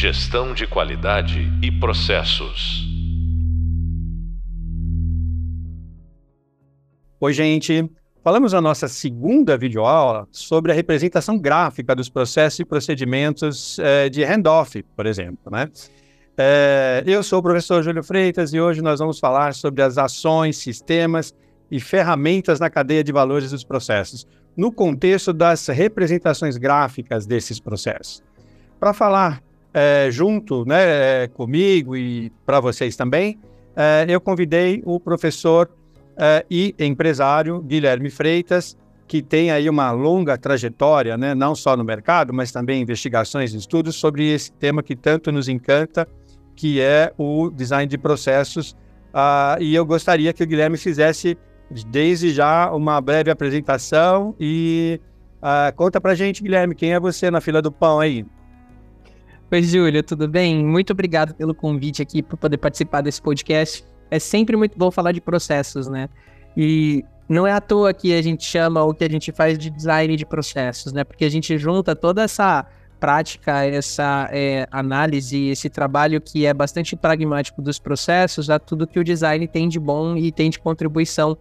Gestão de qualidade e processos. Oi, gente! Falamos na nossa segunda videoaula sobre a representação gráfica dos processos e procedimentos de handoff, por exemplo, né? Eu sou o professor Júlio Freitas e hoje nós vamos falar sobre as ações, sistemas e ferramentas na cadeia de valores dos processos, no contexto das representações gráficas desses processos. Para falar junto, né, comigo e para vocês também, eu convidei o professor e empresário Guilherme Freitas, que tem aí uma longa trajetória, né, não só no mercado, mas também investigações e estudos sobre esse tema que tanto nos encanta, que é o design de processos. E eu gostaria que o Guilherme fizesse, desde já, uma breve apresentação e conta para gente, Guilherme, quem é você na fila do pão aí? Oi, Júlio, tudo bem? Muito obrigado pelo convite aqui para poder participar desse podcast. É sempre muito bom falar de processos, né? E não é à toa que a gente chama o que a gente faz de design de processos, né? Porque a gente junta toda essa prática, essa análise, esse trabalho que é bastante pragmático dos processos a tudo que o design tem de bom e tem de contribuição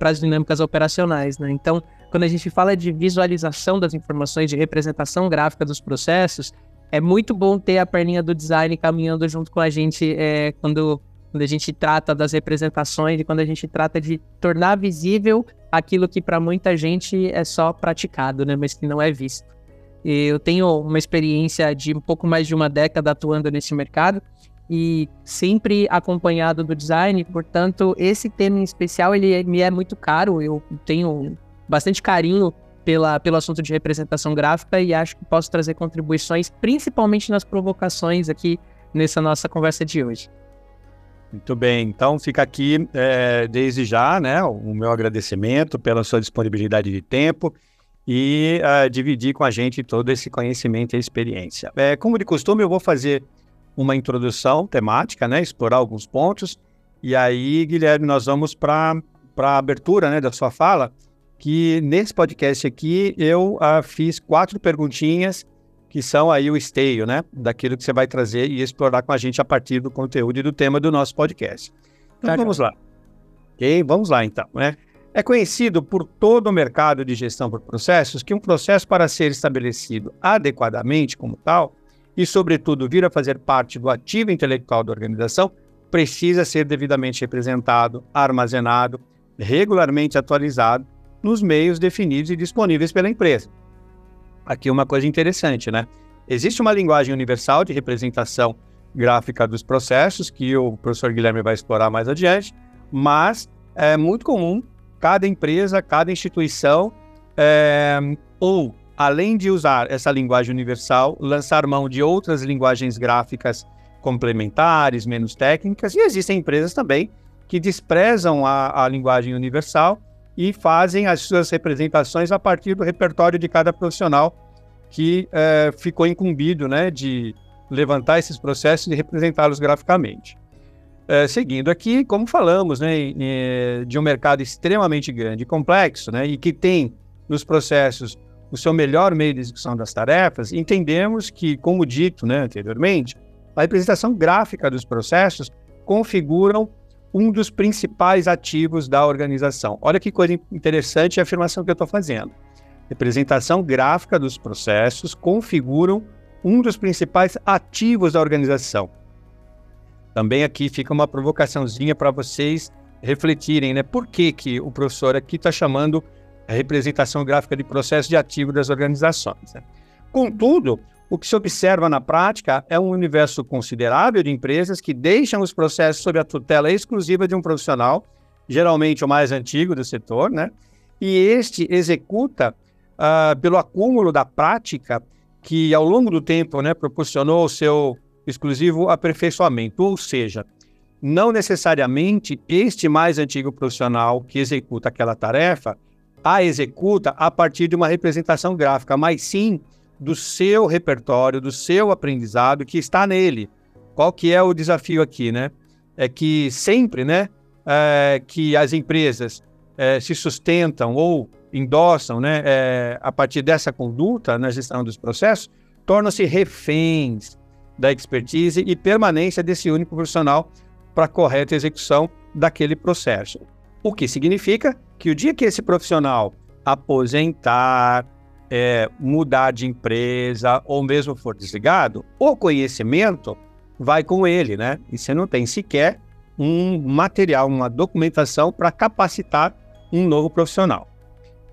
para as dinâmicas operacionais, né? Então, quando a gente fala de visualização das informações, de representação gráfica dos processos, é muito bom ter a perninha do design caminhando junto com a gente quando a gente trata das representações e quando a gente trata de tornar visível aquilo que para muita gente é só praticado, né, mas que não é visto. Eu tenho uma experiência de um pouco mais de uma década atuando nesse mercado e sempre acompanhado do design, portanto, esse tema em especial ele me é muito caro. Eu tenho bastante carinho pelo assunto de representação gráfica e acho que posso trazer contribuições, principalmente nas provocações aqui nessa nossa conversa de hoje. Muito bem, então fica aqui desde já, né, o meu agradecimento pela sua disponibilidade de tempo e dividir com a gente todo esse conhecimento e experiência. Como de costume, eu vou fazer uma introdução temática, né, explorar alguns pontos, e aí, Guilherme, nós vamos para a abertura, né, da sua fala, que nesse podcast aqui eu fiz 4 perguntinhas que são aí o esteio, né, daquilo que você vai trazer e explorar com a gente a partir do conteúdo e do tema do nosso podcast. Então vamos lá. Ok, vamos lá então, né? É conhecido por todo o mercado de gestão por processos que um processo, para ser estabelecido adequadamente como tal e sobretudo vir a fazer parte do ativo intelectual da organização, precisa ser devidamente representado, armazenado, regularmente atualizado nos meios definidos e disponíveis pela empresa. Aqui uma coisa interessante, né? Existe uma linguagem universal de representação gráfica dos processos, que o professor Guilherme vai explorar mais adiante, mas é muito comum cada empresa, cada instituição, ou além de usar essa linguagem universal, lançar mão de outras linguagens gráficas complementares, menos técnicas, e existem empresas também que desprezam a linguagem universal e fazem as suas representações a partir do repertório de cada profissional que ficou incumbido, né, de levantar esses processos e representá-los graficamente. Seguindo aqui, como falamos, né, de um mercado extremamente grande e complexo, né, e que tem nos processos o seu melhor meio de execução das tarefas, entendemos que, como dito, né, anteriormente, a representação gráfica dos processos configuram um dos principais ativos da organização. Olha que coisa interessante a afirmação que eu estou fazendo. Representação gráfica dos processos configuram um dos principais ativos da organização. Também aqui fica uma provocaçãozinha para vocês refletirem, né? Por que que o professor aqui está chamando a representação gráfica de processo de ativo das organizações, né? Contudo, o que se observa na prática é um universo considerável de empresas que deixam os processos sob a tutela exclusiva de um profissional, geralmente o mais antigo do setor, né? E este executa, pelo acúmulo da prática que ao longo do tempo, né, proporcionou o seu exclusivo aperfeiçoamento, ou seja, não necessariamente este mais antigo profissional que executa aquela tarefa, a executa a partir de uma representação gráfica, mas sim do seu repertório, do seu aprendizado que está nele. Qual que é o desafio aqui, né? É que sempre, né, que as empresas se sustentam ou endossam, né, a partir dessa conduta na gestão dos processos, tornam-se reféns da expertise e permanência desse único profissional para a correta execução daquele processo. O que significa que o dia que esse profissional aposentar, mudar de empresa ou mesmo for desligado, o conhecimento vai com ele, né? E você não tem sequer um material, uma documentação para capacitar um novo profissional.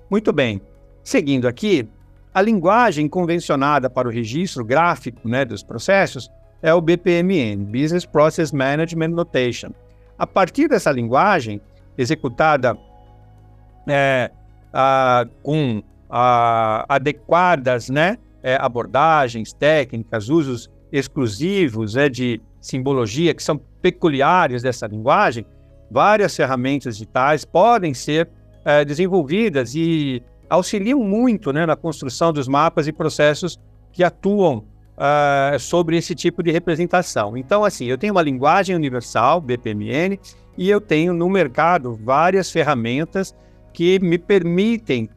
Muito bem, seguindo aqui, a linguagem convencionada para o registro gráfico, né, dos processos é o BPMN, Business Process Management Notation. A partir dessa linguagem, executada com adequadas, né, abordagens técnicas, usos exclusivos de simbologia que são peculiares dessa linguagem, várias ferramentas digitais podem ser desenvolvidas e auxiliam muito, né, na construção dos mapas e processos que atuam sobre esse tipo de representação. Então, assim, eu tenho uma linguagem universal, BPMN, e eu tenho no mercado várias ferramentas que me permitem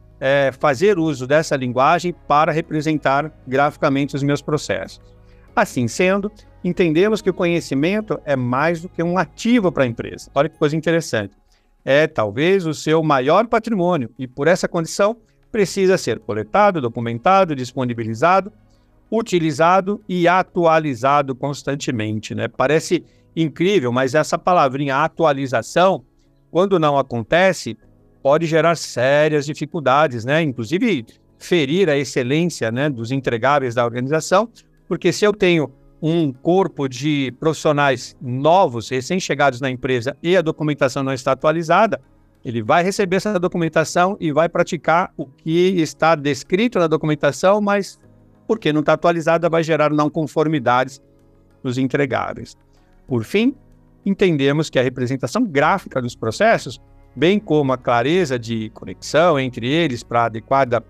fazer uso dessa linguagem para representar graficamente os meus processos. Assim sendo, entendemos que o conhecimento é mais do que um ativo para a empresa. Olha que coisa interessante. É talvez o seu maior patrimônio e, por essa condição, precisa ser coletado, documentado, disponibilizado, utilizado e atualizado constantemente, né? Parece incrível, mas essa palavrinha atualização, quando não acontece, pode gerar sérias dificuldades, né? Inclusive ferir a excelência, né, dos entregáveis da organização, porque se eu tenho um corpo de profissionais novos, recém-chegados na empresa, e a documentação não está atualizada, ele vai receber essa documentação e vai praticar o que está descrito na documentação, mas porque não está atualizada, vai gerar não conformidades nos entregáveis. Por fim, entendemos que a representação gráfica dos processos, bem como a clareza de conexão entre eles para a adequada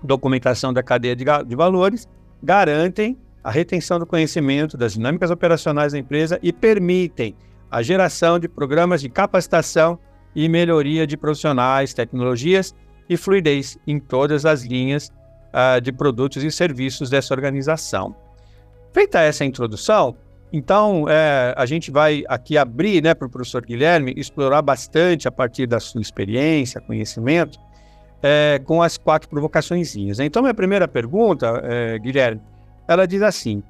documentação da cadeia de valores, garantem a retenção do conhecimento das dinâmicas operacionais da empresa e permitem a geração de programas de capacitação e melhoria de profissionais, tecnologias e fluidez em todas as linhas de produtos e serviços dessa organização. Feita essa introdução, então a gente vai aqui abrir, né, para o professor Guilherme explorar bastante a partir da sua experiência, conhecimento, com as 4 provocaçõezinhas. Então, minha primeira pergunta, Guilherme, ela diz assim: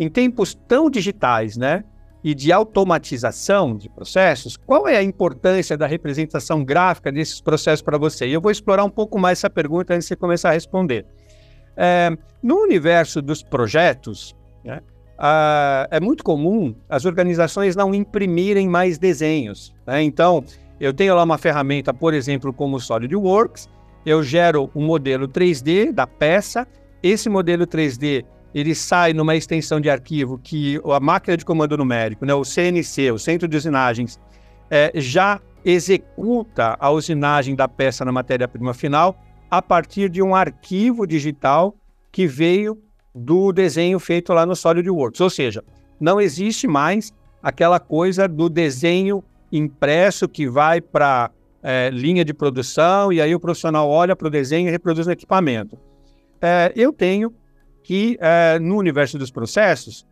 em tempos tão digitais, né, e de automatização de processos, qual é a importância da representação gráfica desses processos para você? E eu vou explorar um pouco mais essa pergunta antes de você começar a responder. No universo dos projetos, né, é muito comum as organizações não imprimirem mais desenhos, né? Então, eu tenho lá uma ferramenta, por exemplo, como o SolidWorks, eu gero um modelo 3D da peça, esse modelo 3D ele sai numa extensão de arquivo que a máquina de comando numérico, né, o CNC, o Centro de Usinagens, já executa a usinagem da peça na matéria-prima final a partir de um arquivo digital que veio do desenho feito lá no SolidWorks. Ou seja, não existe mais aquela coisa do desenho impresso que vai para linha de produção e aí o profissional olha para o desenho e reproduz no equipamento. Eu tenho que no universo dos processos,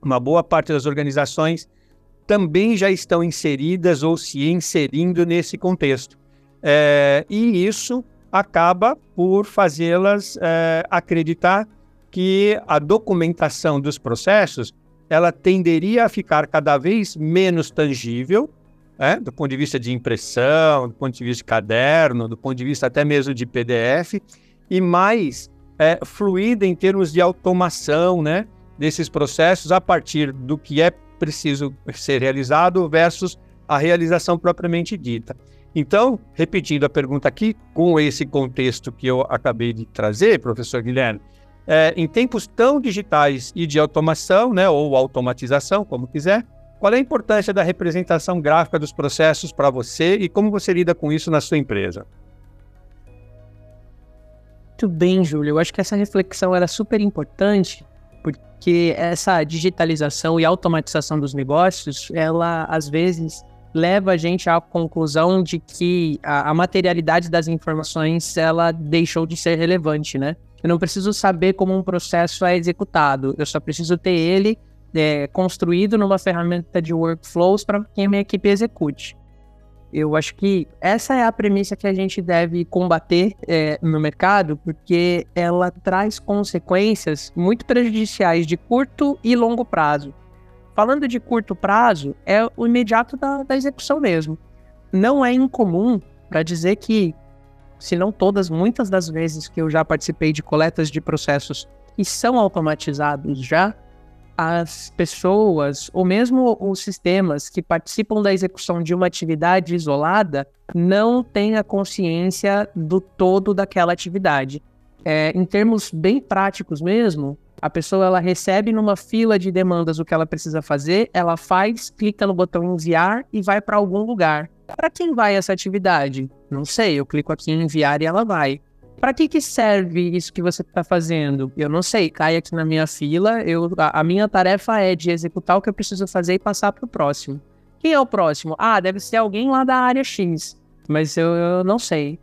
uma boa parte das organizações também já estão inseridas ou se inserindo nesse contexto. E isso acaba por fazê-las acreditar que a documentação dos processos, ela tenderia a ficar cada vez menos tangível, do ponto de vista de impressão, do ponto de vista de caderno, do ponto de vista até mesmo de PDF, e mais fluida em termos de automação, né, desses processos a partir do que é preciso ser realizado versus a realização propriamente dita. Então, repetindo a pergunta aqui, com esse contexto que eu acabei de trazer, professor Guilherme, em tempos tão digitais e de automação, né, ou automatização, como quiser, qual é a importância da representação gráfica dos processos para você e como você lida com isso na sua empresa? Muito bem, Júlio. Eu acho que essa reflexão era super importante, porque essa digitalização e automatização dos negócios, ela às vezes leva a gente à conclusão de que a materialidade das informações, ela deixou de ser relevante, né? Eu não preciso saber como um processo é executado, eu só preciso ter ele construído numa ferramenta de workflows para que a minha equipe execute. Eu acho que essa é a premissa que a gente deve combater no mercado, porque ela traz consequências muito prejudiciais de curto e longo prazo. Falando de curto prazo, é o imediato da execução mesmo. Não é incomum para dizer que, se não todas, muitas das vezes que eu já participei de coletas de processos que são automatizados já, as pessoas, ou mesmo os sistemas que participam da execução de uma atividade isolada, não têm a consciência do todo daquela atividade. Em termos bem práticos mesmo, a pessoa ela recebe numa fila de demandas o que ela precisa fazer, ela faz, clica no botão enviar e vai para algum lugar. Para quem vai essa atividade? Não sei, eu clico aqui em enviar e ela vai. Para que serve isso que você está fazendo? Eu não sei, cai aqui na minha fila, a minha tarefa é de executar o que eu preciso fazer e passar para o próximo. Quem é o próximo? Ah, deve ser alguém lá da área X, mas eu não sei.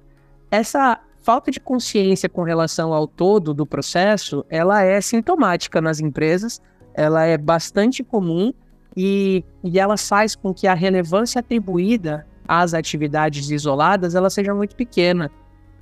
Essa falta de consciência com relação ao todo do processo, ela é sintomática nas empresas, ela é bastante comum e ela faz com que a relevância atribuída às atividades isoladas ela seja muito pequena.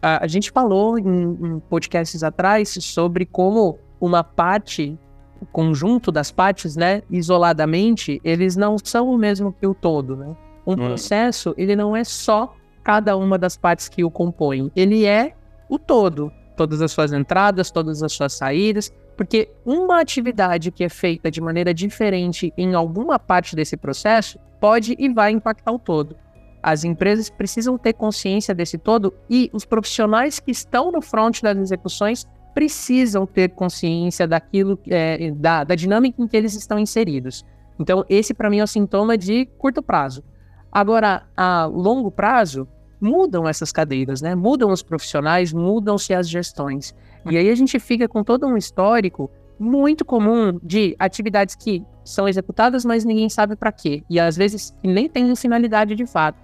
A gente falou em podcasts atrás sobre como uma parte, o conjunto das partes, né, isoladamente, eles não são o mesmo que o todo, né? Um processo, ele não é só cada uma das partes que o compõem, ele é o todo, todas as suas entradas, todas as suas saídas, porque uma atividade que é feita de maneira diferente em alguma parte desse processo pode e vai impactar o todo. As empresas precisam ter consciência desse todo e os profissionais que estão no front das execuções precisam ter consciência daquilo, da dinâmica em que eles estão inseridos. Então, esse para mim é um sintoma de curto prazo. Agora, a longo prazo, mudam essas cadeiras, né? Mudam os profissionais, mudam-se as gestões. E aí a gente fica com todo um histórico muito comum de atividades que são executadas, mas ninguém sabe para quê. E às vezes nem tem finalidade de fato.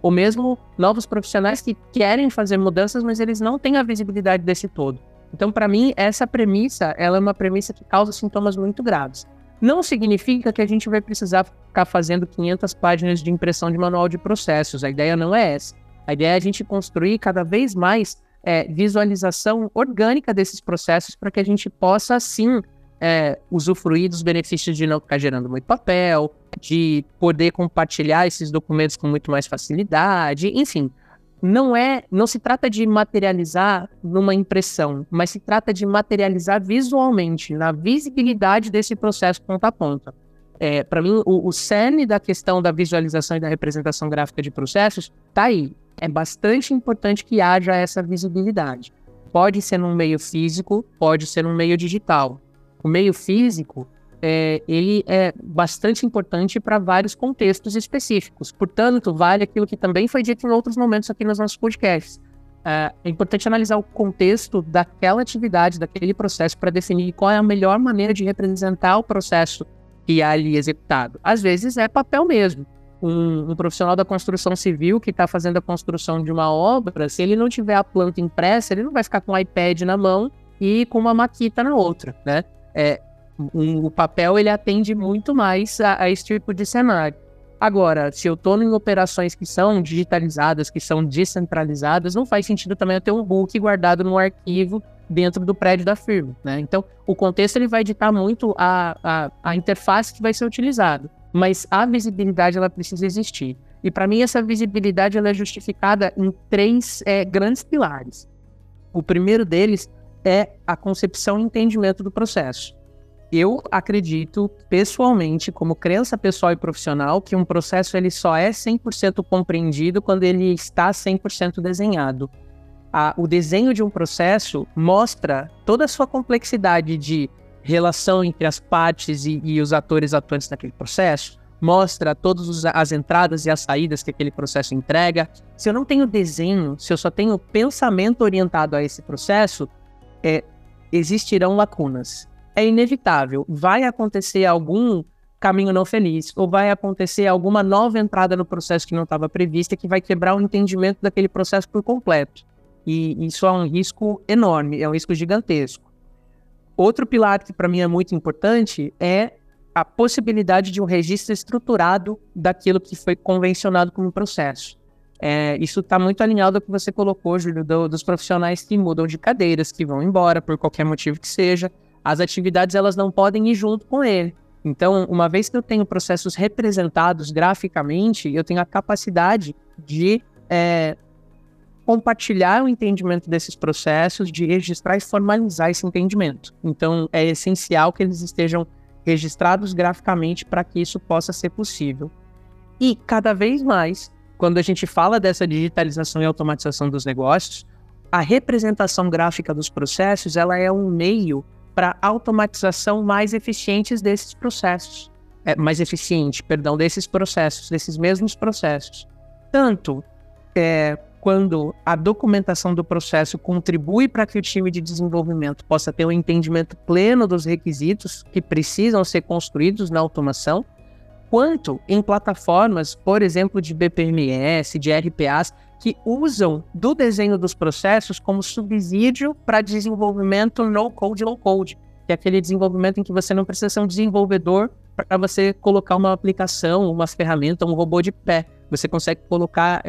Ou mesmo novos profissionais que querem fazer mudanças, mas eles não têm a visibilidade desse todo. Então, para mim, essa premissa, ela é uma premissa que causa sintomas muito graves. Não significa que a gente vai precisar ficar fazendo 500 páginas de impressão de manual de processos. A ideia não é essa. A ideia é a gente construir cada vez mais visualização orgânica desses processos para que a gente possa, sim, usufruir dos benefícios de não ficar gerando muito papel, de poder compartilhar esses documentos com muito mais facilidade, enfim. Não se trata de materializar numa impressão, mas se trata de materializar visualmente, na visibilidade desse processo ponta a ponta. Para mim, o cerne da questão da visualização e da representação gráfica de processos está aí. É bastante importante que haja essa visibilidade. Pode ser num meio físico, pode ser num meio digital. O meio físico, ele é bastante importante para vários contextos específicos. Portanto, vale aquilo que também foi dito em outros momentos aqui nos nossos podcasts. É importante analisar o contexto daquela atividade, daquele processo, para definir qual é a melhor maneira de representar o processo que é ali executado. Às vezes é papel mesmo. Um profissional da construção civil que está fazendo a construção de uma obra, se ele não tiver a planta impressa, ele não vai ficar com um iPad na mão e com uma maquita na outra, né? O papel ele atende muito mais a esse tipo de cenário. Agora, se eu estou em operações que são digitalizadas, que são descentralizadas, não faz sentido também eu ter um book guardado num arquivo dentro do prédio da firma, né? Então, o contexto ele vai ditar muito a interface que vai ser utilizada, mas a visibilidade ela precisa existir. E para mim essa visibilidade ela é justificada em três grandes pilares. O primeiro deles é a concepção e entendimento do processo. Eu acredito pessoalmente, como crença pessoal e profissional, que um processo ele só é 100% compreendido quando ele está 100% desenhado. O desenho de um processo mostra toda a sua complexidade de relação entre as partes e os atores atuantes naquele processo, mostra todas as entradas e as saídas que aquele processo entrega. Se eu não tenho desenho, se eu só tenho pensamento orientado a esse processo, existirão lacunas. É inevitável, vai acontecer algum caminho não feliz ou vai acontecer alguma nova entrada no processo que não estava prevista que vai quebrar o entendimento daquele processo por completo. E isso é um risco enorme, é um risco gigantesco. Outro pilar que para mim é muito importante é a possibilidade de um registro estruturado daquilo que foi convencionado como processo. Isso está muito alinhado ao que você colocou, Júlio, dos profissionais que mudam de cadeiras, que vão embora por qualquer motivo que seja. As atividades, elas não podem ir junto com ele. Então, uma vez que eu tenho processos representados graficamente, eu tenho a capacidade de compartilhar o entendimento desses processos, de registrar e formalizar esse entendimento. Então, é essencial que eles estejam registrados graficamente para que isso possa ser possível. E, cada vez mais, quando a gente fala dessa digitalização e automatização dos negócios, a representação gráfica dos processos, ela é um meio para automatização mais eficiente desses processos. Desses mesmos processos. Tanto quando a documentação do processo contribui para que o time de desenvolvimento possa ter um entendimento pleno dos requisitos que precisam ser construídos na automação, quanto em plataformas, por exemplo, de BPMS, de RPAs, que usam do desenho dos processos como subsídio para desenvolvimento no-code, low-code, que é aquele desenvolvimento em que você não precisa ser um desenvolvedor para você colocar uma aplicação, uma ferramenta, um robô de pé. Você consegue colocar...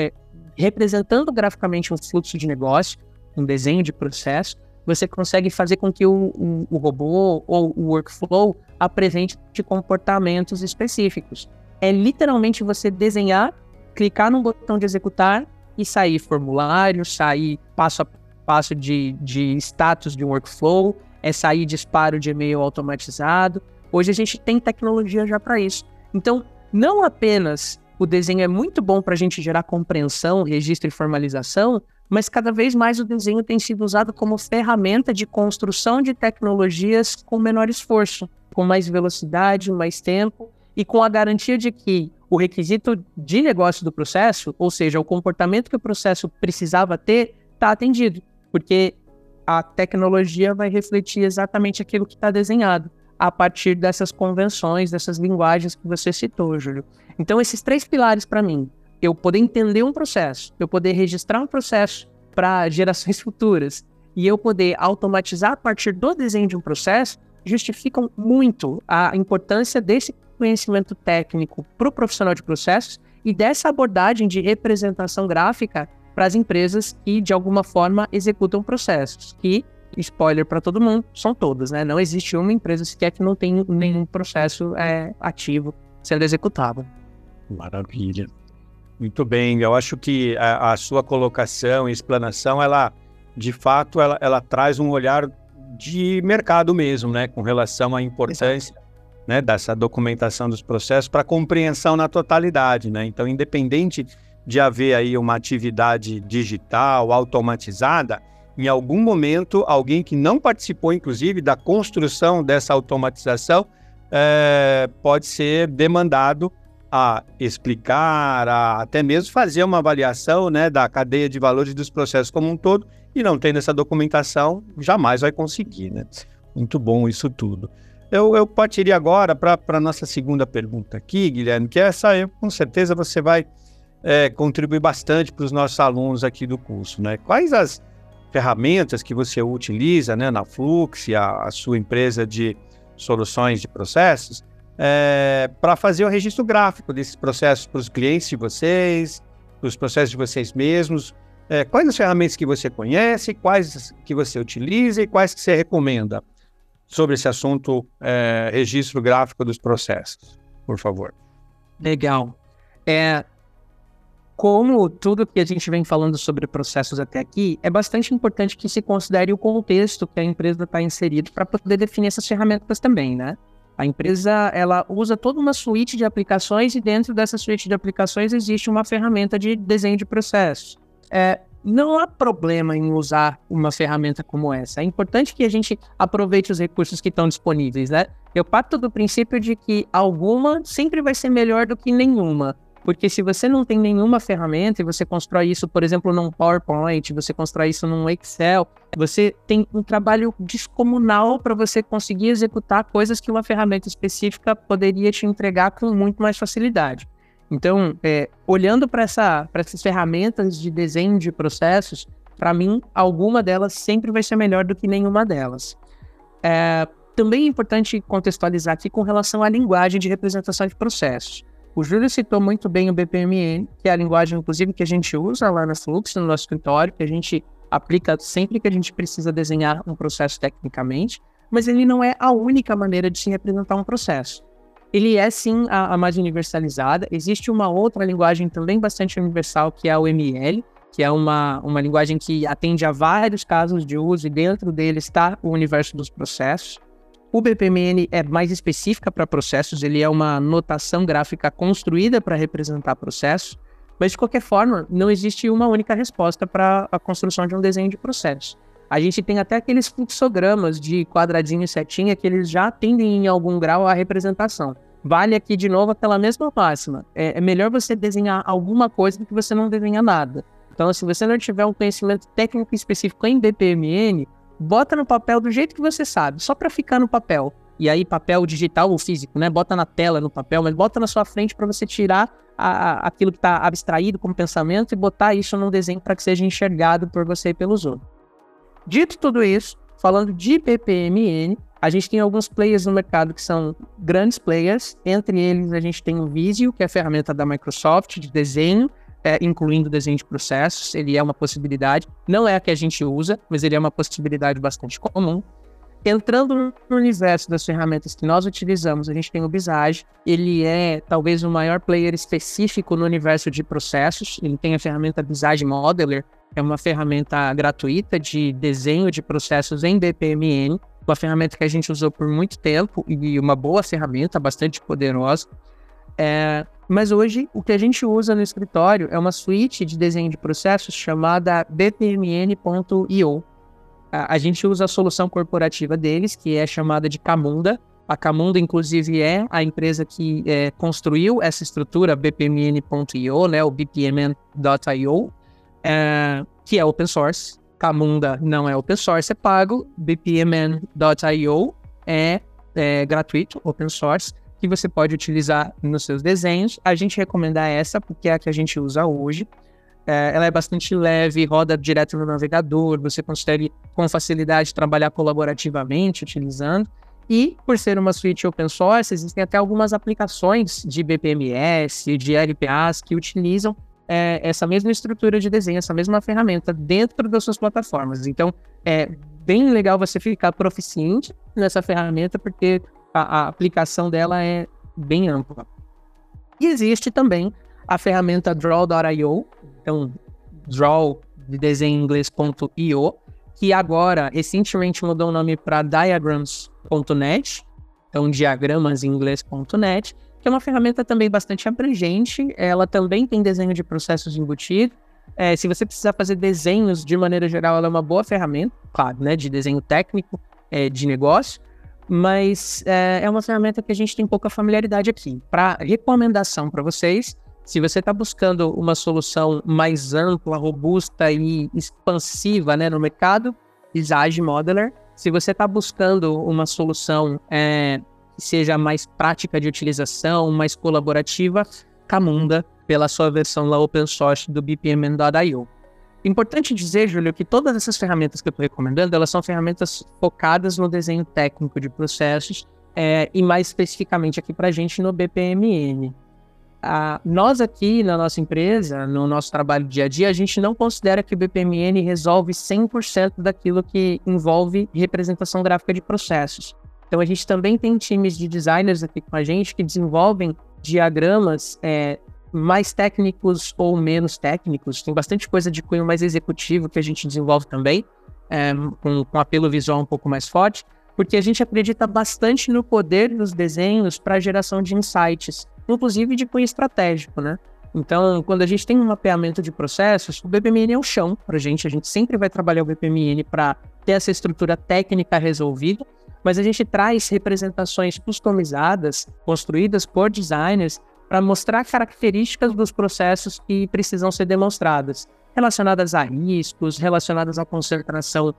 representando graficamente um fluxo de negócio, um desenho de processo, você consegue fazer com que o robô ou o workflow apresente comportamentos específicos. É literalmente você desenhar, clicar num botão de executar e sair formulário, sair passo a passo de status de um workflow, sair disparo de e-mail automatizado. Hoje a gente tem tecnologia já para isso. Então, não apenas... o desenho é muito bom para a gente gerar compreensão, registro e formalização, mas cada vez mais o desenho tem sido usado como ferramenta de construção de tecnologias com menor esforço, com mais velocidade, mais tempo e com a garantia de que o requisito de negócio do processo, ou seja, o comportamento que o processo precisava ter, está atendido, porque a tecnologia vai refletir exatamente aquilo que está desenhado, a partir dessas convenções, dessas linguagens que você citou, Júlio. Então, esses três pilares para mim, eu poder entender um processo, eu poder registrar um processo para gerações futuras e eu poder automatizar a partir do desenho de um processo, justificam muito a importância desse conhecimento técnico para o profissional de processos e dessa abordagem de representação gráfica para as empresas que, de alguma forma, executam processos, que spoiler para todo mundo, são todas, né? Não existe uma empresa sequer que não tenha nenhum processo ativo sendo executado. Maravilha. Muito bem, eu acho que a sua colocação e explanação, ela, de fato, ela traz um olhar de mercado mesmo, né? Com relação à importância, né, dessa documentação dos processos para compreensão na totalidade, né? Então, independente de haver aí uma atividade digital, automatizada, em algum momento, alguém que não participou, inclusive, da construção dessa automatização, pode ser demandado a explicar, a até mesmo fazer uma avaliação, né, da cadeia de valores dos processos como um todo, e não tendo essa documentação, jamais vai conseguir, né? Muito bom isso tudo. Eu partiria agora para a nossa segunda pergunta aqui, Guilherme, que com certeza você vai contribuir bastante para os nossos alunos aqui do curso, né? Quais as ferramentas que você utiliza, né, na Flux, a sua empresa de soluções de processos, para fazer o registro gráfico desses processos para os clientes de vocês, para os processos de vocês mesmos? Quais as ferramentas que você conhece, quais que você utiliza e quais que você recomenda sobre esse assunto, registro gráfico dos processos, por favor? Legal. Como tudo que a gente vem falando sobre processos até aqui, é bastante importante que se considere o contexto que a empresa está inserida para poder definir essas ferramentas também, né? A empresa, ela usa toda uma suíte de aplicações e dentro dessa suíte de aplicações existe uma ferramenta de desenho de processos. Não há problema em usar uma ferramenta como essa. É importante que a gente aproveite os recursos que estão disponíveis, né? Eu parto do princípio de que alguma sempre vai ser melhor do que nenhuma. Porque se você não tem nenhuma ferramenta e você constrói isso, por exemplo, num PowerPoint, você constrói isso num Excel, você tem um trabalho descomunal para você conseguir executar coisas que uma ferramenta específica poderia te entregar com muito mais facilidade. Então, olhando para essas ferramentas de desenho de processos, Para mim, alguma delas sempre vai ser melhor do que nenhuma delas. Também é importante contextualizar aqui com relação à linguagem de representação de processos. O Júlio citou muito bem o BPMN, que é a linguagem, inclusive, que a gente usa lá na Flux, no nosso escritório, que a gente aplica sempre que a gente precisa desenhar um processo tecnicamente, mas ele não é a única maneira de se representar um processo. Ele é, sim, a mais universalizada. Existe uma outra linguagem também bastante universal, que é o ML, que é uma linguagem que atende a vários casos de uso e dentro dele está o universo dos processos. O BPMN é mais específica para processos, ele é uma notação gráfica construída para representar processos, mas de qualquer forma, não existe uma única resposta para a construção de um desenho de processo. A gente tem até aqueles fluxogramas de quadradinho e setinha que eles já tendem em algum grau à representação. Vale aqui de novo aquela mesma máxima, é melhor você desenhar alguma coisa do que você não desenhar nada. Então, se você não tiver um conhecimento técnico específico em BPMN, bota no papel do jeito que você sabe, só para ficar no papel. E aí papel digital ou físico, né? Bota na tela, no papel, mas bota na sua frente para você tirar aquilo que está abstraído como pensamento e botar isso num desenho para que seja enxergado por você e pelos outros. Dito tudo isso, falando de BPMN, a gente tem alguns players no mercado que são grandes players. Entre eles a gente tem o Visio, que é a ferramenta da Microsoft de desenho, incluindo desenho de processos. Ele é uma possibilidade, não é a que a gente usa, mas ele é uma possibilidade bastante comum. Entrando no universo das ferramentas que nós utilizamos, a gente tem o Bizagi. Ele é talvez o maior player específico no universo de processos. Ele tem a ferramenta Bizagi Modeler, é uma ferramenta gratuita de desenho de processos em BPMN, uma ferramenta que a gente usou por muito tempo e uma boa ferramenta, bastante poderosa. Mas hoje, o que a gente usa no escritório é uma suíte de desenho de processos chamada BPMN.io. A gente usa a solução corporativa deles, que é chamada de Camunda. A Camunda, inclusive, é a empresa que construiu essa estrutura BPMN.io, né, o BPMN.io, que é open source. Camunda não é open source, é pago. BPMN.io é gratuito, open source, que você pode utilizar nos seus desenhos. A gente recomenda essa porque é a que a gente usa hoje. Ela é bastante leve, roda direto no navegador, você consegue com facilidade trabalhar colaborativamente utilizando. E por ser uma suíte open source, existem até algumas aplicações de BPMS, de RPAs que utilizam essa mesma estrutura de desenho, essa mesma ferramenta dentro das suas plataformas. Então, é bem legal você ficar proficiente nessa ferramenta porque a aplicação dela é bem ampla. E existe também a ferramenta draw.io, então draw de desenho em inglês.io, que agora recentemente mudou o nome para diagrams.net, então diagramas em inglês.net, que é uma ferramenta também bastante abrangente, ela também tem desenho de processos embutido. Se você precisar fazer desenhos de maneira geral, ela é uma boa ferramenta, claro, né, de desenho técnico, de negócio. Mas é uma ferramenta que a gente tem pouca familiaridade aqui. Para recomendação para vocês, se você está buscando uma solução mais ampla, robusta e expansiva, né, no mercado, Visage Modeler. Se você está buscando uma solução que seja mais prática de utilização, mais colaborativa, Camunda, pela sua versão lá open source do BPMN.io. Importante dizer, Júlio, que todas essas ferramentas que eu estou recomendando, elas são ferramentas focadas no desenho técnico de processos e mais especificamente aqui para a gente no BPMN. Nós aqui na nossa empresa, no nosso trabalho dia a dia, a gente não considera que o BPMN resolve 100% daquilo que envolve representação gráfica de processos. Então a gente também tem times de designers aqui com a gente que desenvolvem diagramas mais técnicos ou menos técnicos. Tem bastante coisa de cunho mais executivo que a gente desenvolve também, com apelo visual um pouco mais forte, porque a gente acredita bastante no poder dos desenhos para a geração de insights, inclusive de cunho estratégico, né? Então, quando a gente tem um mapeamento de processos, o BPMN é o chão para a gente sempre vai trabalhar o BPMN para ter essa estrutura técnica resolvida, mas a gente traz representações customizadas, construídas por designers, para mostrar características dos processos que precisam ser demonstradas, relacionadas a riscos, relacionadas à concentração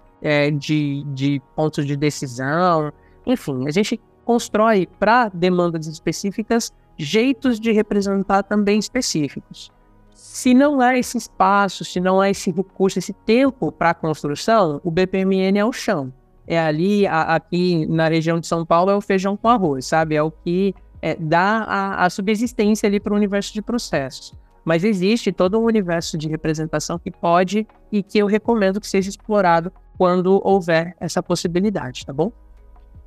de pontos de decisão, enfim, a gente constrói para demandas específicas jeitos de representar também específicos. Se não há esse espaço, se não há esse recurso, esse tempo para a construção, o BPMN é o chão. É ali, aqui na região de São Paulo, é o feijão com arroz, sabe? É o que dá a subsistência ali para o universo de processos. Mas existe todo um universo de representação que pode e que eu recomendo que seja explorado quando houver essa possibilidade, tá bom?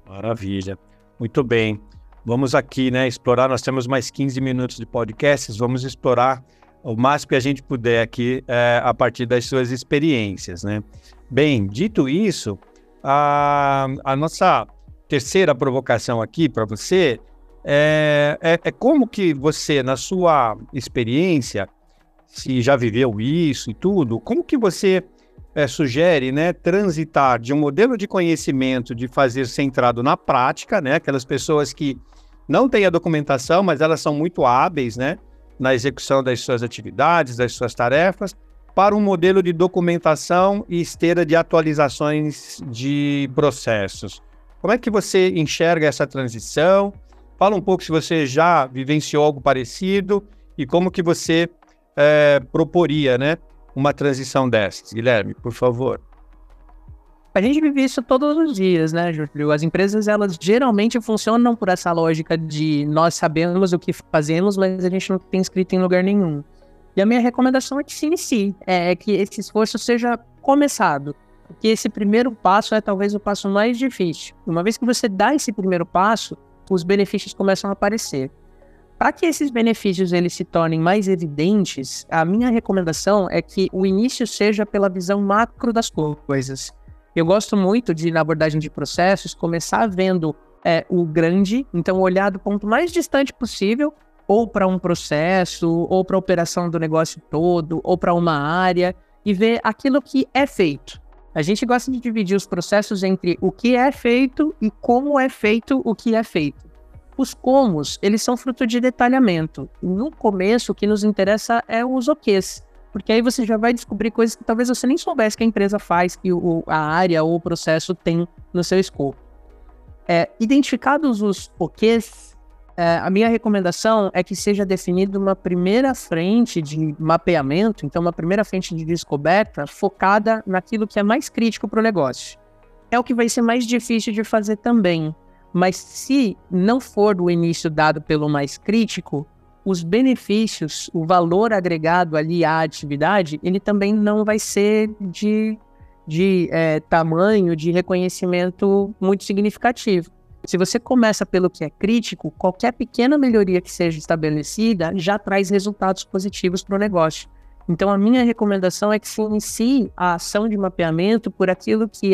Maravilha. Muito bem. Vamos aqui, né, explorar. Nós temos mais 15 minutos de podcasts. Vamos explorar o máximo que a gente puder aqui a partir das suas experiências, né? Bem, dito isso, a nossa terceira provocação aqui para você é como que você, na sua experiência, se já viveu isso e tudo, como que você sugere, né, transitar de um modelo de conhecimento de fazer centrado na prática, né, aquelas pessoas que não têm a documentação, mas elas são muito hábeis, né, na execução das suas atividades, das suas tarefas, para um modelo de documentação e esteira de atualizações de processos. Como é que você enxerga essa transição? Fala um pouco se você já vivenciou algo parecido e como que você proporia, né, uma transição dessas. Guilherme, por favor. A gente vive isso todos os dias, né, Júlio? As empresas, elas geralmente funcionam por essa lógica de nós sabemos o que fazemos, mas a gente não tem escrito em lugar nenhum. E a minha recomendação é que se inicie, é que esse esforço seja começado, porque esse primeiro passo é talvez o passo mais difícil. Uma vez que você dá esse primeiro passo, os benefícios começam a aparecer. Para que esses benefícios eles se tornem mais evidentes, a minha recomendação é que o início seja pela visão macro das coisas. Eu gosto muito de, na abordagem de processos, começar vendo o grande, então olhar do ponto mais distante possível, ou para um processo, ou para a operação do negócio todo, ou para uma área, e ver aquilo que é feito. A gente gosta de dividir os processos entre o que é feito e como é feito o que é feito. Os comos, eles são fruto de detalhamento. No começo, o que nos interessa é os okês, porque aí você já vai descobrir coisas que talvez você nem soubesse que a empresa faz, que a área ou o processo tem no seu escopo. Identificados os okês, a minha recomendação é que seja definida uma primeira frente de mapeamento, então uma primeira frente de descoberta focada naquilo que é mais crítico para o negócio. É o que vai ser mais difícil de fazer também. Mas se não for o início dado pelo mais crítico, os benefícios, o valor agregado ali à atividade, ele também não vai ser de tamanho, de reconhecimento muito significativo. Se você começa pelo que é crítico, qualquer pequena melhoria que seja estabelecida já traz resultados positivos para o negócio. Então, a minha recomendação é que se inicie a ação de mapeamento por aquilo que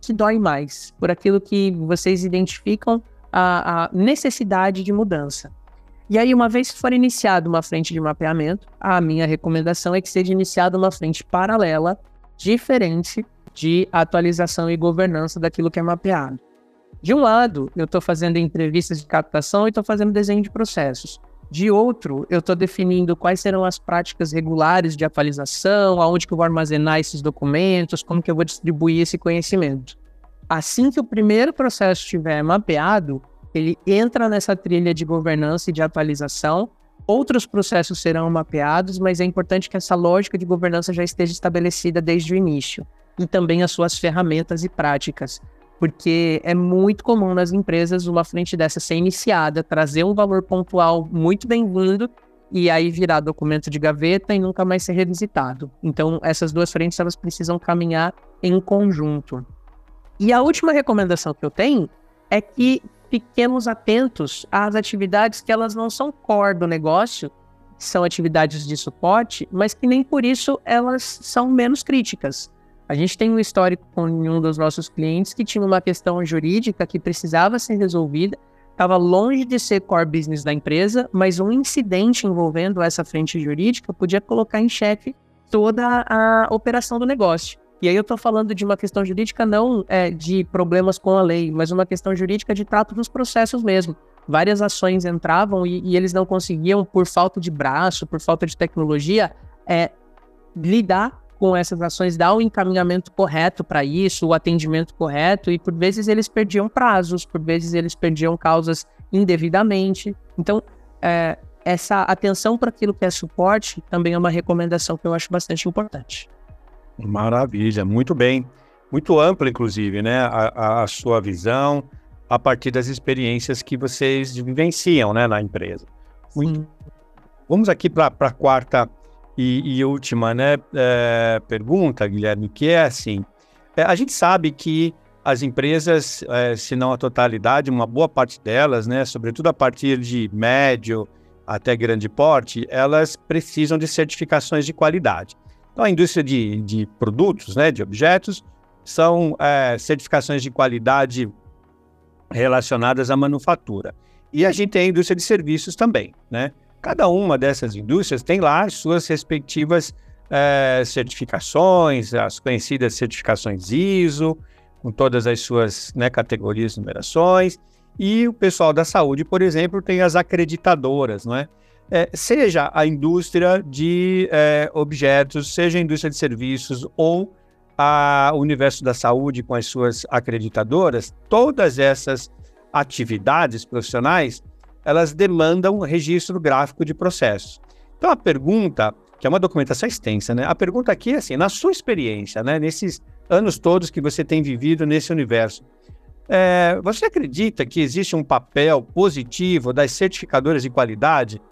que dói mais, por aquilo que vocês identificam a necessidade de mudança. E aí, uma vez que for iniciada uma frente de mapeamento, a minha recomendação é que seja iniciada uma frente paralela, diferente de atualização e governança daquilo que é mapeado. De um lado, eu estou fazendo entrevistas de captação e estou fazendo desenho de processos. De outro, eu estou definindo quais serão as práticas regulares de atualização, aonde que eu vou armazenar esses documentos, como que eu vou distribuir esse conhecimento. Assim que o primeiro processo estiver mapeado, ele entra nessa trilha de governança e de atualização. Outros processos serão mapeados, mas é importante que essa lógica de governança já esteja estabelecida desde o início. E também as suas ferramentas e práticas. Porque é muito comum nas empresas uma frente dessa ser iniciada, trazer um valor pontual muito bem-vindo e aí virar documento de gaveta e nunca mais ser revisitado. Então, essas duas frentes elas precisam caminhar em conjunto. E a última recomendação que eu tenho é que fiquemos atentos às atividades que elas não são core do negócio, que são atividades de suporte, mas que nem por isso elas são menos críticas. A gente tem um histórico com um dos nossos clientes que tinha uma questão jurídica que precisava ser resolvida, estava longe de ser core business da empresa, mas um incidente envolvendo essa frente jurídica podia colocar em xeque toda a operação do negócio. E aí eu estou falando de uma questão jurídica não de problemas com a lei, mas uma questão jurídica de trato dos processos mesmo. Várias ações entravam e eles não conseguiam, por falta de braço, por falta de tecnologia, lidar com essas ações, dar o encaminhamento correto para isso, o atendimento correto, e por vezes eles perdiam prazos, por vezes eles perdiam causas indevidamente. Então, essa atenção para aquilo que é suporte também é uma recomendação que eu acho bastante importante. Maravilha, muito bem. Muito ampla, inclusive, né? A sua visão a partir das experiências que vocês vivenciam, né, na empresa. Muito. Vamos aqui para a quarta e última, né, pergunta, Guilherme, que é assim, a gente sabe que as empresas, se não a totalidade, uma boa parte delas, né, sobretudo a partir de médio até grande porte, elas precisam de certificações de qualidade. Então, a indústria de produtos, né, de objetos, são certificações de qualidade relacionadas à manufatura. E a gente tem a indústria de serviços também, né? Cada uma dessas indústrias tem lá as suas respectivas certificações, as conhecidas certificações ISO, com todas as suas, né, categorias, numerações. E o pessoal da saúde, por exemplo, tem as acreditadoras, não é? Seja a indústria de objetos, seja a indústria de serviços ou o universo da saúde com as suas acreditadoras, todas essas atividades profissionais, elas demandam registro gráfico de processo. Então, a pergunta, que é uma documentação extensa, né? A pergunta aqui é assim, na sua experiência, né? Nesses anos todos que você tem vivido nesse universo, você acredita que existe um papel positivo das certificadoras de qualidade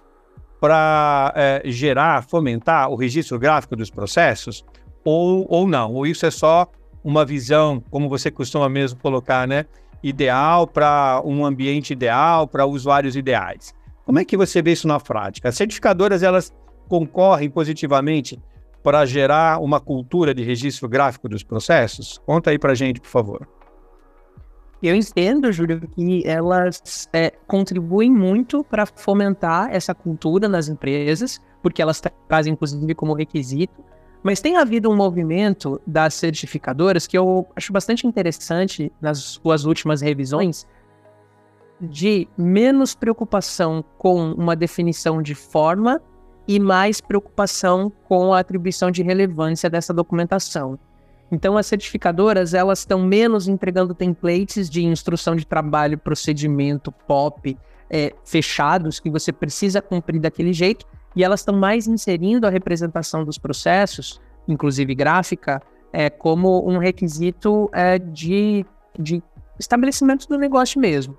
para gerar, fomentar o registro gráfico dos processos? Ou não? Ou isso é só uma visão, como você costuma mesmo colocar, né? Ideal para um ambiente ideal, para usuários ideais. Como é que você vê isso na prática? As certificadoras, elas concorrem positivamente para gerar uma cultura de registro gráfico dos processos? Conta aí para a gente, por favor. Eu entendo, Júlio, que elas contribuem muito para fomentar essa cultura nas empresas, porque elas trazem, inclusive, como requisito. Mas tem havido um movimento das certificadoras que eu acho bastante interessante nas suas últimas revisões, de menos preocupação com uma definição de forma e mais preocupação com a atribuição de relevância dessa documentação. Então, as certificadoras, elas estão menos entregando templates de instrução de trabalho, procedimento, POP, fechados, que você precisa cumprir daquele jeito, e elas estão mais inserindo a representação dos processos, inclusive gráfica, como um requisito de estabelecimento do negócio mesmo.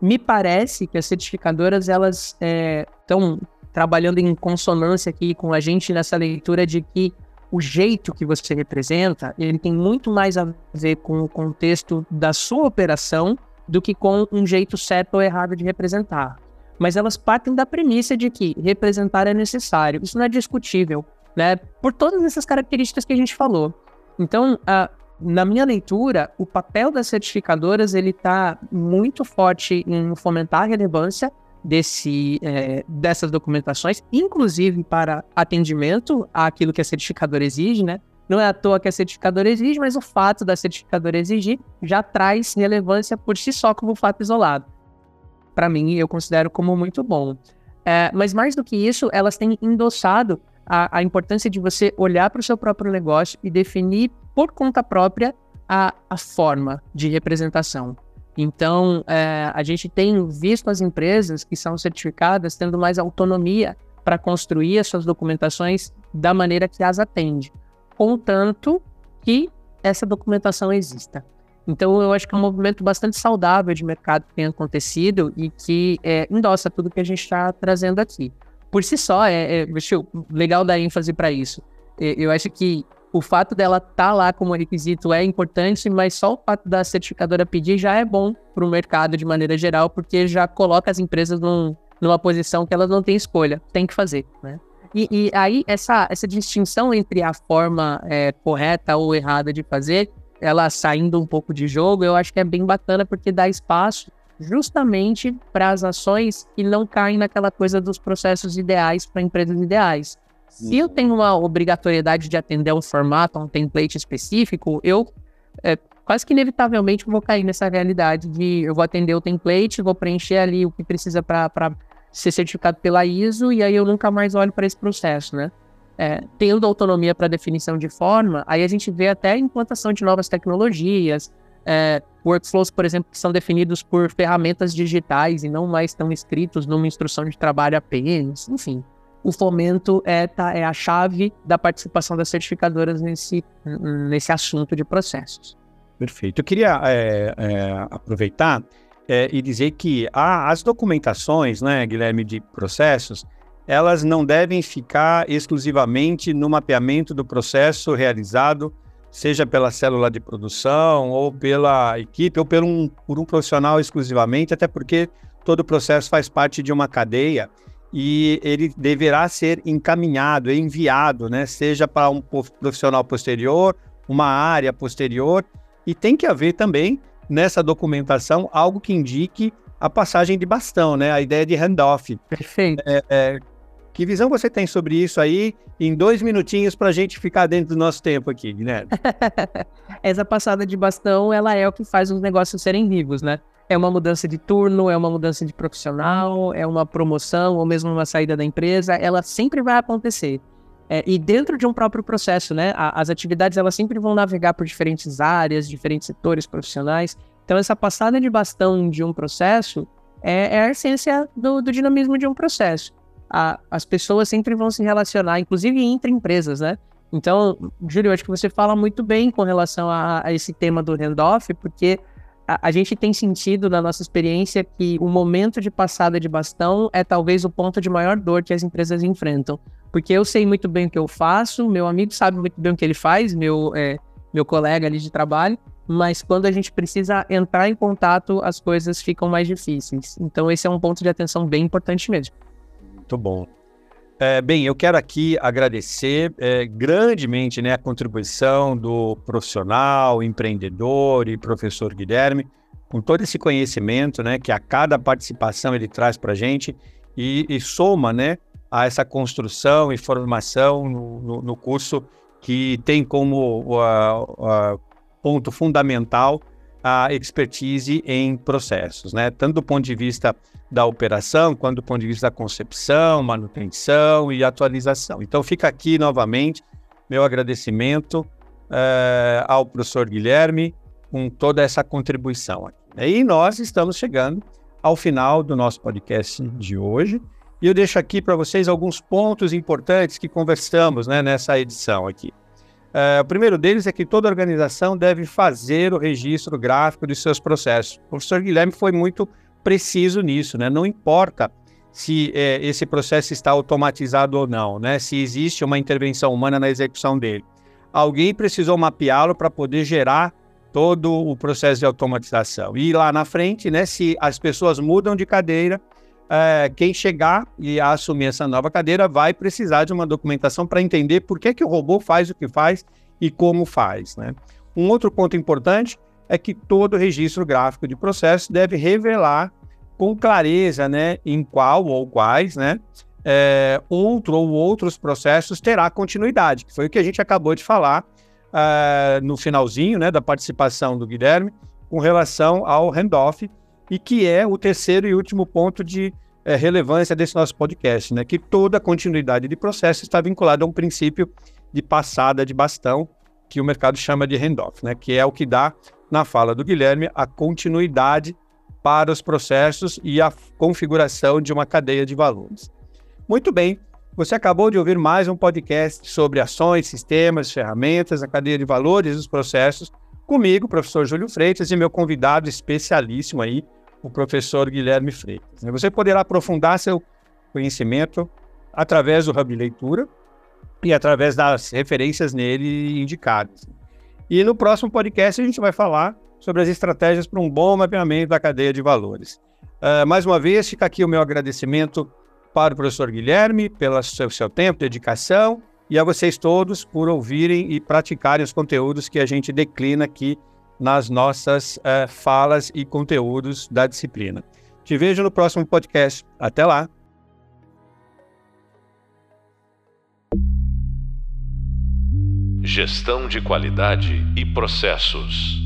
Me parece que as certificadoras, elas estão trabalhando em consonância aqui com a gente nessa leitura de que o jeito que você representa, ele tem muito mais a ver com o contexto da sua operação do que com um jeito certo ou errado de representar. Mas elas partem da premissa de que representar é necessário. Isso não é discutível, né? Por todas essas características que a gente falou. Então, na minha leitura, o papel das certificadoras, ele está muito forte em fomentar a relevância dessas documentações, inclusive para atendimento àquilo que a certificadora exige, né? Não é à toa que a certificadora exige, mas o fato da certificadora exigir já traz relevância por si só como fato isolado. Para mim, eu considero como muito bom. Mas mais do que isso, elas têm endossado a importância de você olhar para o seu próprio negócio e definir por conta própria a forma de representação. Então, a gente tem visto as empresas que são certificadas tendo mais autonomia para construir as suas documentações da maneira que as atende, contanto que essa documentação exista. Então, eu acho que é um movimento bastante saudável de mercado que tem acontecido e que endossa tudo que a gente está trazendo aqui. Por si só, legal dar ênfase para isso. Eu acho que o fato dela estar lá como requisito é importante, mas só o fato da certificadora pedir já é bom para o mercado de maneira geral, porque já coloca as empresas numa posição que elas não têm escolha, tem que fazer, né? E aí, essa distinção entre a forma correta ou errada de fazer, ela saindo um pouco de jogo, eu acho que é bem bacana, porque dá espaço justamente para as ações que não caem naquela coisa dos processos ideais para empresas ideais. Sim. Se eu tenho uma obrigatoriedade de atender um formato, um template específico, eu quase que inevitavelmente vou cair nessa realidade de eu vou atender o template, vou preencher ali o que precisa para ser certificado pela ISO, e aí eu nunca mais olho para esse processo, né? Tendo autonomia para definição de forma, aí a gente vê até a implantação de novas tecnologias, workflows, por exemplo, que são definidos por ferramentas digitais e não mais estão escritos numa instrução de trabalho apenas, enfim. O fomento é a chave da participação das certificadoras nesse assunto de processos. Perfeito. Eu queria aproveitar e dizer que as documentações, né, Guilherme, de processos, elas não devem ficar exclusivamente no mapeamento do processo realizado, seja pela célula de produção ou pela equipe ou por um profissional exclusivamente, até porque todo o processo faz parte de uma cadeia. E ele deverá ser encaminhado, enviado, né? Seja para um profissional posterior, uma área posterior, e tem que haver também nessa documentação algo que indique a passagem de bastão, né? A ideia de handoff. Perfeito. Que visão você tem sobre isso aí em 2 minutinhos para a gente ficar dentro do nosso tempo aqui, Guilherme? Essa passada de bastão, ela é o que faz os negócios serem vivos, né? É uma mudança de turno, é uma mudança de profissional, é uma promoção ou mesmo uma saída da empresa, ela sempre vai acontecer. E dentro de um próprio processo, né? As atividades, elas sempre vão navegar por diferentes áreas, diferentes setores profissionais. Então, essa passada de bastão de um processo é a essência do dinamismo de um processo. As pessoas sempre vão se relacionar, inclusive entre empresas, né? Então, Júlio, acho que você fala muito bem com relação a esse tema do handoff, porque a gente tem sentido na nossa experiência que o momento de passada de bastão é talvez o ponto de maior dor que as empresas enfrentam. Porque eu sei muito bem o que eu faço, meu amigo sabe muito bem o que ele faz, meu colega ali de trabalho, mas quando a gente precisa entrar em contato, as coisas ficam mais difíceis. Então esse é um ponto de atenção bem importante mesmo. Muito bom. Bem, eu quero aqui agradecer grandemente, né, a contribuição do profissional, empreendedor e professor Guilherme, com todo esse conhecimento, né, que a cada participação ele traz para a gente e soma, né, a essa construção e formação no curso que tem como ponto fundamental a expertise em processos, né? Tanto do ponto de vista da operação, quanto do ponto de vista da concepção, manutenção e atualização. Então, fica aqui novamente meu agradecimento ao professor Guilherme com toda essa contribuição. E nós estamos chegando ao final do nosso podcast de hoje. E eu deixo aqui para vocês alguns pontos importantes que conversamos, né, nessa edição aqui. O primeiro deles é que toda organização deve fazer o registro gráfico dos seus processos. O professor Guilherme foi muito preciso nisso, né? Não importa se esse processo está automatizado ou não, né? Se existe uma intervenção humana na execução dele. Alguém precisou mapeá-lo para poder gerar todo o processo de automatização. E lá na frente, né, se as pessoas mudam de cadeira, quem chegar e assumir essa nova cadeira vai precisar de uma documentação para entender por que o robô faz o que faz e como faz, né? Um outro ponto importante é que todo registro gráfico de processo deve revelar com clareza, né, em qual ou quais, né, outros processos terá continuidade, que foi o que a gente acabou de falar no finalzinho, né, da participação do Guilherme com relação ao handoff, e que é o terceiro e último ponto de relevância desse nosso podcast, né? Que toda continuidade de processo está vinculada a um princípio de passada de bastão, que o mercado chama de handoff, né? Que é o que dá, na fala do Guilherme, a continuidade para os processos e a configuração de uma cadeia de valores. Muito bem, você acabou de ouvir mais um podcast sobre ações, sistemas, ferramentas, a cadeia de valores dos processos, comigo, professor Júlio Freitas, e meu convidado especialíssimo aí, o professor Guilherme Freitas. Você poderá aprofundar seu conhecimento através do Hub Leitura e através das referências nele indicadas. E no próximo podcast a gente vai falar sobre as estratégias para um bom mapeamento da cadeia de valores. Mais uma vez, fica aqui o meu agradecimento para o professor Guilherme pelo seu tempo, dedicação, e a vocês todos por ouvirem e praticarem os conteúdos que a gente declina aqui nas nossas falas e conteúdos da disciplina. Te vejo no próximo podcast. Até lá! Gestão de qualidade e processos.